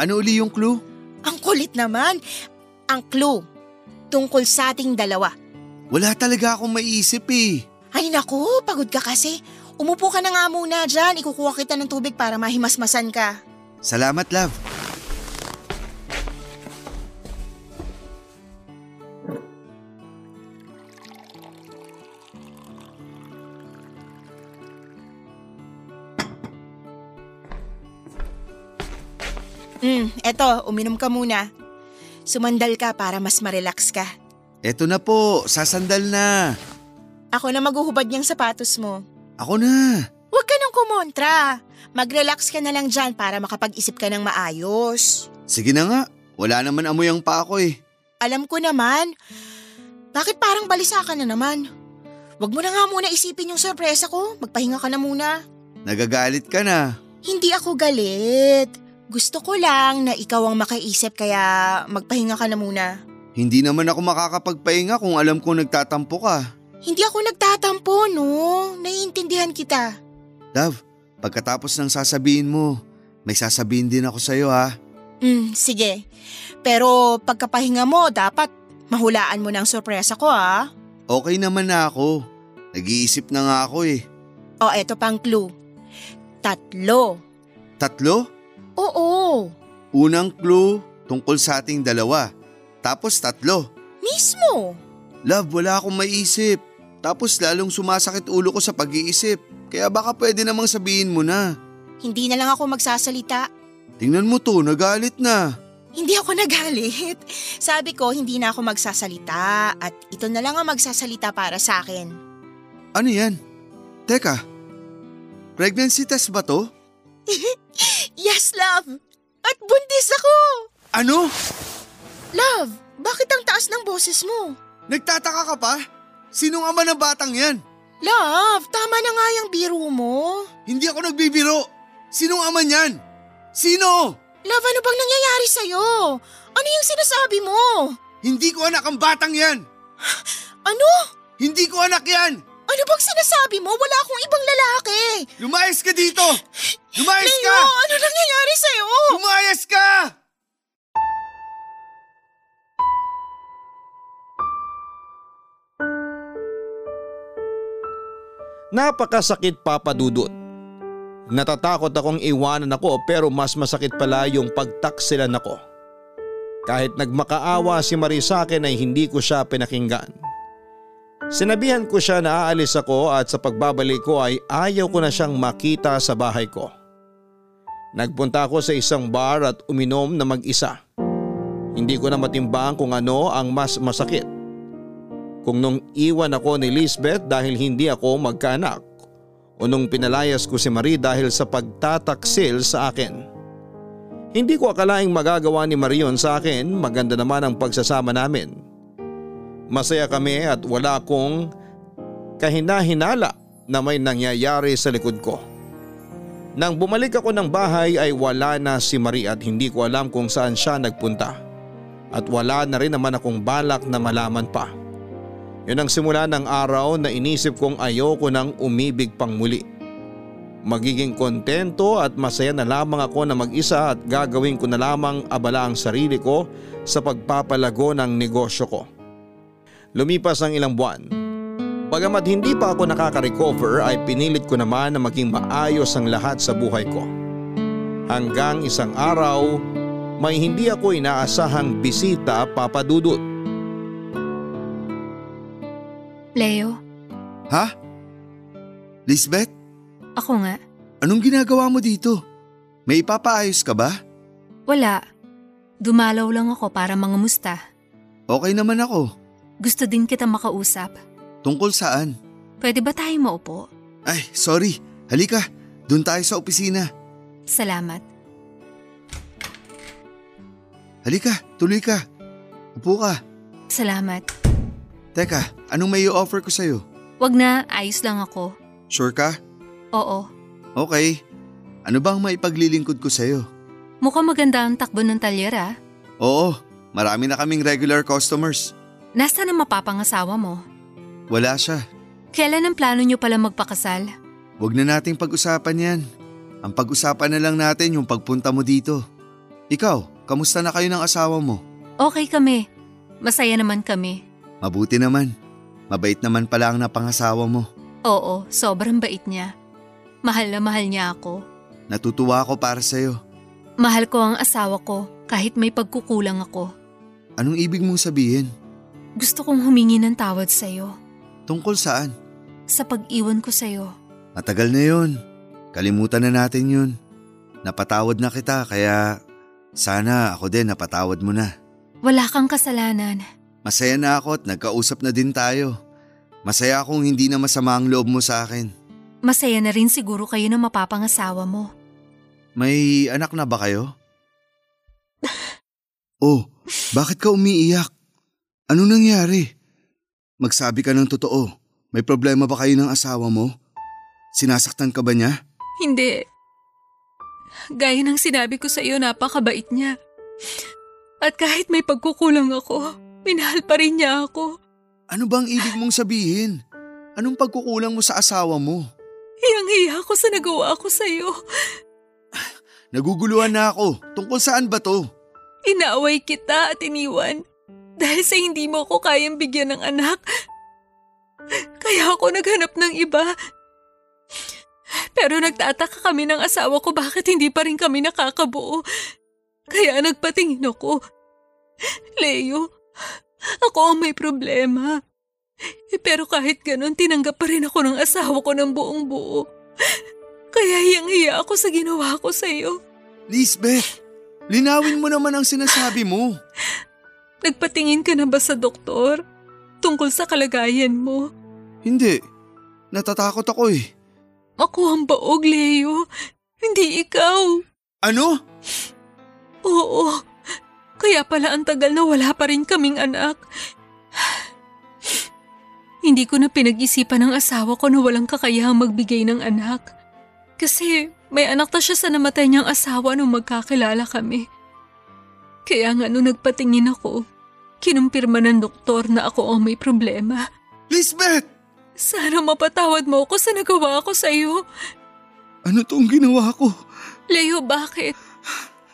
Ano uli yung clue? Ang kulit naman. Ang clue. Tungkol sa ating dalawa. Wala talaga akong maiisip eh. Ay naku, pagod ka kasi. Umupo ka na nga muna dyan. Ikukuha kita ng tubig para mahimasmasan ka. Salamat, love. Hmm, eto, uminom ka muna. Sumandal ka para mas ma-relax ka. Eto na po, sasandal na. Ako na maghuhubad niyang sapatos mo. Ako na. Huwag ka nang kumontra. Mag-relax ka na lang dyan para makapag-isip ka ng maayos. Sige na nga, wala naman amoy ang pa ako eh. Alam ko naman. Bakit parang balisa ka na naman? Huwag mo na nga muna isipin yung sorpresa ko. Magpahinga ka na muna. Nagagalit ka na. Hindi ako galit. Gusto ko lang na ikaw ang makaisip kaya magpahinga ka na muna. Hindi naman ako makakapagpahinga kung alam kong nagtatampo ka. Hindi ako nagtatampo, no? Naiintindihan kita. Love, pagkatapos ng sasabihin mo, may sasabihin din ako sa'yo ha. Mm, sige. Pero pagkapahinga mo, dapat mahulaan mo ng sorpresa ko ha. Okay naman na ako. Nag-iisip na nga ako eh. O, eto pang clue. Tatlo. Tatlo? Oo. Unang clue tungkol sa ating dalawa. Tapos tatlo. Mismo. Love, wala akong maiisip. Tapos lalong sumasakit ulo ko sa pag-iisip. Kaya baka pwede namang sabihin mo na. Hindi na lang ako magsasalita. Tingnan mo to, nagalit na. Hindi ako nagalit. Sabi ko hindi na ako magsasalita at ito na lang ang magsasalita para sa akin. Ano yan? Teka, pregnancy test ba to? Yes, love! At buntis ako! Ano? Love, bakit ang taas ng boses mo? Nagtataka ka pa? Sinong ama ng batang yan? Love, tama na nga yung biro mo. Hindi ako nagbibiro. Sinong ama niyan? Sino? Love, ano bang nangyayari sa'yo? Ano yung sinasabi mo? Hindi ko anak ang batang yan! Ano? Hindi ko anak yan! Ano bang sinasabi mo? Wala akong ibang lalaki. Lumayas ka dito! Lumayas ka! Leo, ano nangyayari sa'yo? Lumayas ka! Napakasakit, Papa Dudut. Natatakot akong iwanan ako pero mas masakit pala yung pagtaksilan ako. Kahit nagmakaawa si Marie sa akin ay hindi ko siya pinakinggan. Sinabihan ko siya na aalis ako at sa pagbabalik ko ay ayaw ko na siyang makita sa bahay ko. Nagpunta ako sa isang bar at uminom na mag-isa. Hindi ko na matimbang kung ano ang mas masakit. Kung nung iwan ako ni Lisbeth dahil hindi ako magkaanak o nung pinalayas ko si Marie dahil sa pagtataksil sa akin. Hindi ko akalaing magagawa ni Marie yon sa akin, maganda naman ang pagsasama namin. Masaya kami at wala akong kahina-hinala na may nangyayari sa likod ko. Nang bumalik ako ng bahay ay wala na si Marie at hindi ko alam kung saan siya nagpunta. At wala na rin naman akong balak na malaman pa. Yun ang simula ng araw na inisip kong ayoko nang umibig pang muli. Magiging kontento at masaya na lamang ako na mag-isa at gagawin ko na lamang abala ang sarili ko sa pagpapalago ng negosyo ko. Lumipas ang ilang buwan. Bagamat hindi pa ako nakaka-recover ay pinilit ko naman na maging maayos ang lahat sa buhay ko. Hanggang isang araw, may hindi ako inaasahang bisita, Papa Dudut. Leo? Ha? Lisbeth? Ako nga. Anong ginagawa mo dito? May ipapaayos ka ba? Wala. Dumalaw lang ako para mangamusta. Okay naman ako. Gusto din kita makausap. Tungkol saan? Pwede ba tayo maupo? Ay, sorry. Halika. Doon tayo sa opisina. Salamat. Halika, tuloy ka. Upo ka. Salamat. Teka, anong may i-offer ko sa'yo? Wag na, ayos lang ako. Sure ka? Oo. Okay. Ano bang maipaglilingkod ko sa'yo? Mukhang maganda ang takbo ng talyer ah. Oo, marami na kaming regular customers. Nasaan ang mapapangasawa mo? Wala siya. Kailan ang plano niyo pala magpakasal? Huwag na nating pag-usapan yan. Ang pag-usapan na lang natin yung pagpunta mo dito. Ikaw, kamusta na kayo ng asawa mo? Okay kami. Masaya naman kami. Mabuti naman. Mabait naman pala ang napangasawa mo. Oo, sobrang bait niya. Mahal na mahal niya ako. Natutuwa ako para sa'yo. Mahal ko ang asawa ko kahit may pagkukulang ako. Anong ibig mong sabihin? Gusto kong humingi ng tawad sa'yo. Tungkol saan? Sa pag-iwan ko sa'yo. Matagal na yun. Kalimutan na natin yun. Napatawad na kita kaya sana ako din napatawad mo na. Wala kang kasalanan. Masaya na ako at nagkausap na din tayo. Masaya akong hindi na masama ang loob mo sa akin. Masaya na rin siguro kayo na mapapangasawa mo. May anak na ba kayo? Oh, bakit ka umiiyak? Ano nangyari? Magsabi ka ng totoo. May problema ba kayo ng asawa mo? Sinasaktan ka ba niya? Hindi. Gaya ng sinabi ko sa iyo, napakabait niya. At kahit may pagkukulang ako, minahal pa rin niya ako. Ano bang ibig mong sabihin? Anong pagkukulang mo sa asawa mo? Hiyang-hiya ako sa nagawa ko sa iyo. Naguguluhan na ako. Tungkol saan ba to? Inaaway kita at iniwan. Dahil sa hindi mo ako kayang bigyan ng anak, kaya ako naghanap ng iba. Pero nagtataka kami ng asawa ko bakit hindi pa rin kami nakakabuo. Kaya nagpatingin ako. Leo, ako ang may problema. Pero kahit ganun, tinanggap pa rin ako ng asawa ko ng buong buo. Kaya hiyang-hiya ako sa ginawa ko sa'yo. Lisbeth, linawin mo naman ang sinasabi mo. Nagpatingin ka na ba sa doktor tungkol sa kalagayan mo? Hindi. Natatakot ako eh. Ako ang baog, Leo. Hindi ikaw. Ano? Oo. Kaya pala ang tagal na wala pa rin kaming anak. Hindi ko na pinag-isipan ng asawa ko na walang kakayahang magbigay ng anak. Kasi may anak na siya sa namatay niyang asawa nung magkakilala kami. Kaya nga nung nagpatingin ako, kinumpirma ng doktor na ako ang may problema. Lisbeth! Sana mapatawad mo ako sa nagawa ko sa'yo. Ano tong ginawa ko? Leo, bakit?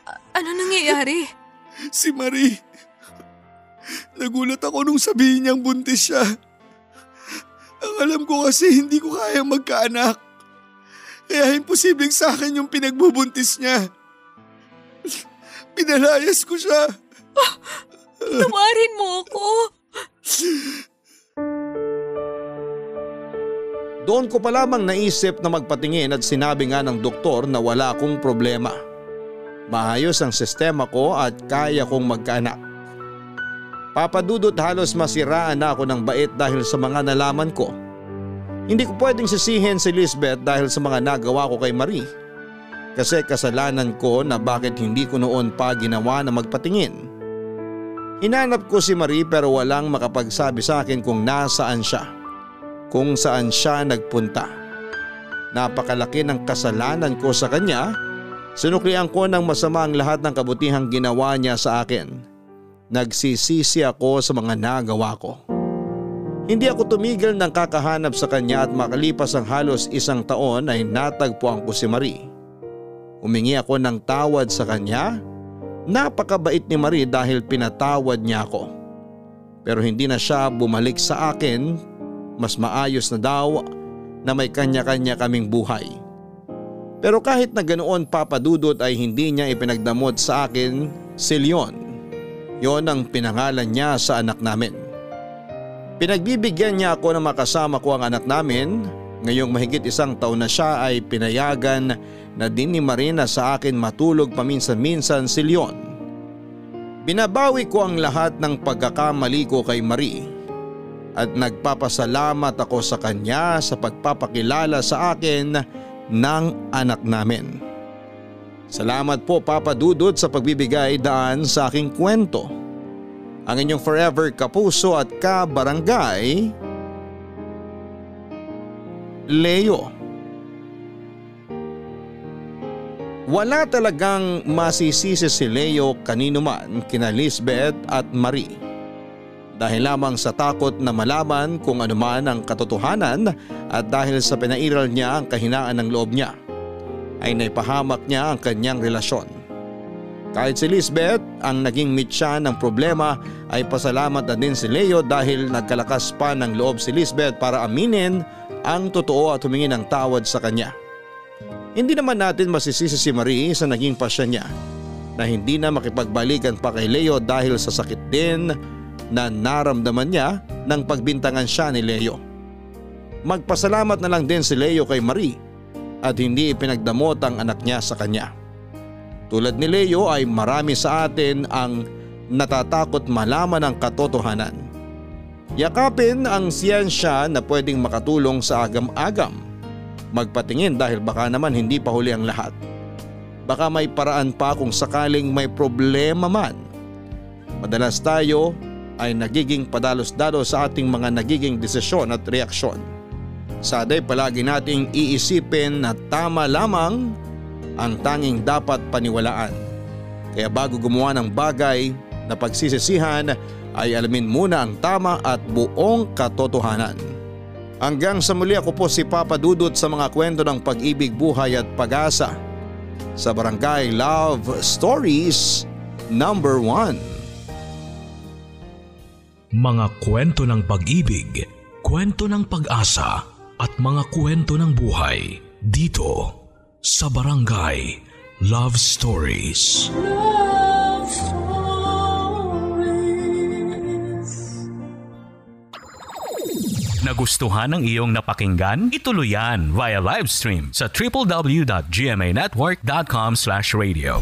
A- ano nangyayari? Si Marie. Nagulat ako nung sabihin niyang buntis siya. Ang alam ko kasi hindi ko kayang magkaanak. Kaya imposibleng sa akin yung pinagbubuntis niya. Pinalayas ko siya. Oh, tawarin mo ako. Doon ko pa lamang naisip na magpatingin at sinabi nga ng doktor na wala akong problema. Maayos ang sistema ko at kaya kong magkaanak. Papa Dudut, halos masiraan na ako ng bait dahil sa mga nalaman ko. Hindi ko pwedeng sisihin si Lisbeth dahil sa mga nagawa ko kay Marie. Kasi kasalanan ko na bakit hindi ko noon pa ginawa na magpatingin. Hinanap ko si Marie pero walang makapagsabi sa akin kung nasaan siya. Kung saan siya nagpunta. Napakalaki ng kasalanan ko sa kanya. Sinuklian ko ng masama ang lahat ng kabutihang ginawa niya sa akin. Nagsisisi ako sa mga nagawa ko. Hindi ako tumigil ng kakahanap sa kanya at makalipas ang halos isang taon ay natagpuan ko si Marie. Humingi ako ng tawad sa kanya. Napakabait ni Marie dahil pinatawad niya ako. Pero hindi na siya bumalik sa akin. Mas maayos na daw na may kanya-kanya kaming buhay. Pero kahit na ganoon, Papa Dudut, ay hindi niya ipinagdamot sa akin si Leon. Yon ang pinangalan niya sa anak namin. Pinagbibigyan niya ako na makasama ko ang anak namin. Ngayong mahigit isang taon na siya ay pinayagan na din ni Marina sa akin matulog paminsan-minsan si Leon. Binabawi ko ang lahat ng pagkakamali ko kay Marie at nagpapasalamat ako sa kanya sa pagpapakilala sa akin ng anak namin. Salamat po, Papa Dudut, sa pagbibigay daan sa aking kwento. Ang inyong forever kapuso at kabarangay, Leo. Wala talagang masisisi si Leo kanino man, kina Lisbeth at Marie. dahil lamang sa takot na malaman kung anuman ang katotohanan at dahil sa pinairal niya ang kahinaan ng loob niya, ay naipahamak niya ang kanyang relasyon. Kahit si Lisbeth ang naging mitya ng problema, ay pasalamat na din si Leo dahil nagkalakas pa ng loob si Lisbeth para aminin ang totoo at humingi ng tawad sa kanya. Hindi naman natin masisisi si Marie sa naging pasya niya na hindi na makipagbalikan pa kay Leo dahil sa sakit din na naramdaman niya nang pagbintangan siya ni Leo. Magpasalamat na lang din si Leo kay Marie at hindi ipinagdamot ang anak niya sa kanya. Tulad ni Leo ay marami sa atin ang natatakot malaman ang katotohanan. Yakapin ang siyensya na pwedeng makatulong sa agam-agam. Magpatingin dahil baka naman hindi pa huli ang lahat. Baka may paraan pa kung sakaling may problema man. Madalas tayo ay nagiging padalos-dalos sa ating mga nagiging desisyon at reaksyon. Saday palagi nating iisipin na tama lamang ang tanging dapat paniwalaan. Kaya bago gumawa ng bagay na pagsisisihan ay alamin muna ang tama at buong katotohanan. Hanggang sa muli, ako po si Papa Dudut sa mga kwento ng pag-ibig, buhay at pag-asa. Sa Barangay Love Stories number one. Mga kwento ng pag-ibig, kwento ng pag-asa at mga kwento ng buhay dito sa Barangay Love Stories. Love Stories. Nagustuhan ang iyong napakinggan? Ituloy yan via live stream sa w w w dot g m a network dot com slash radio.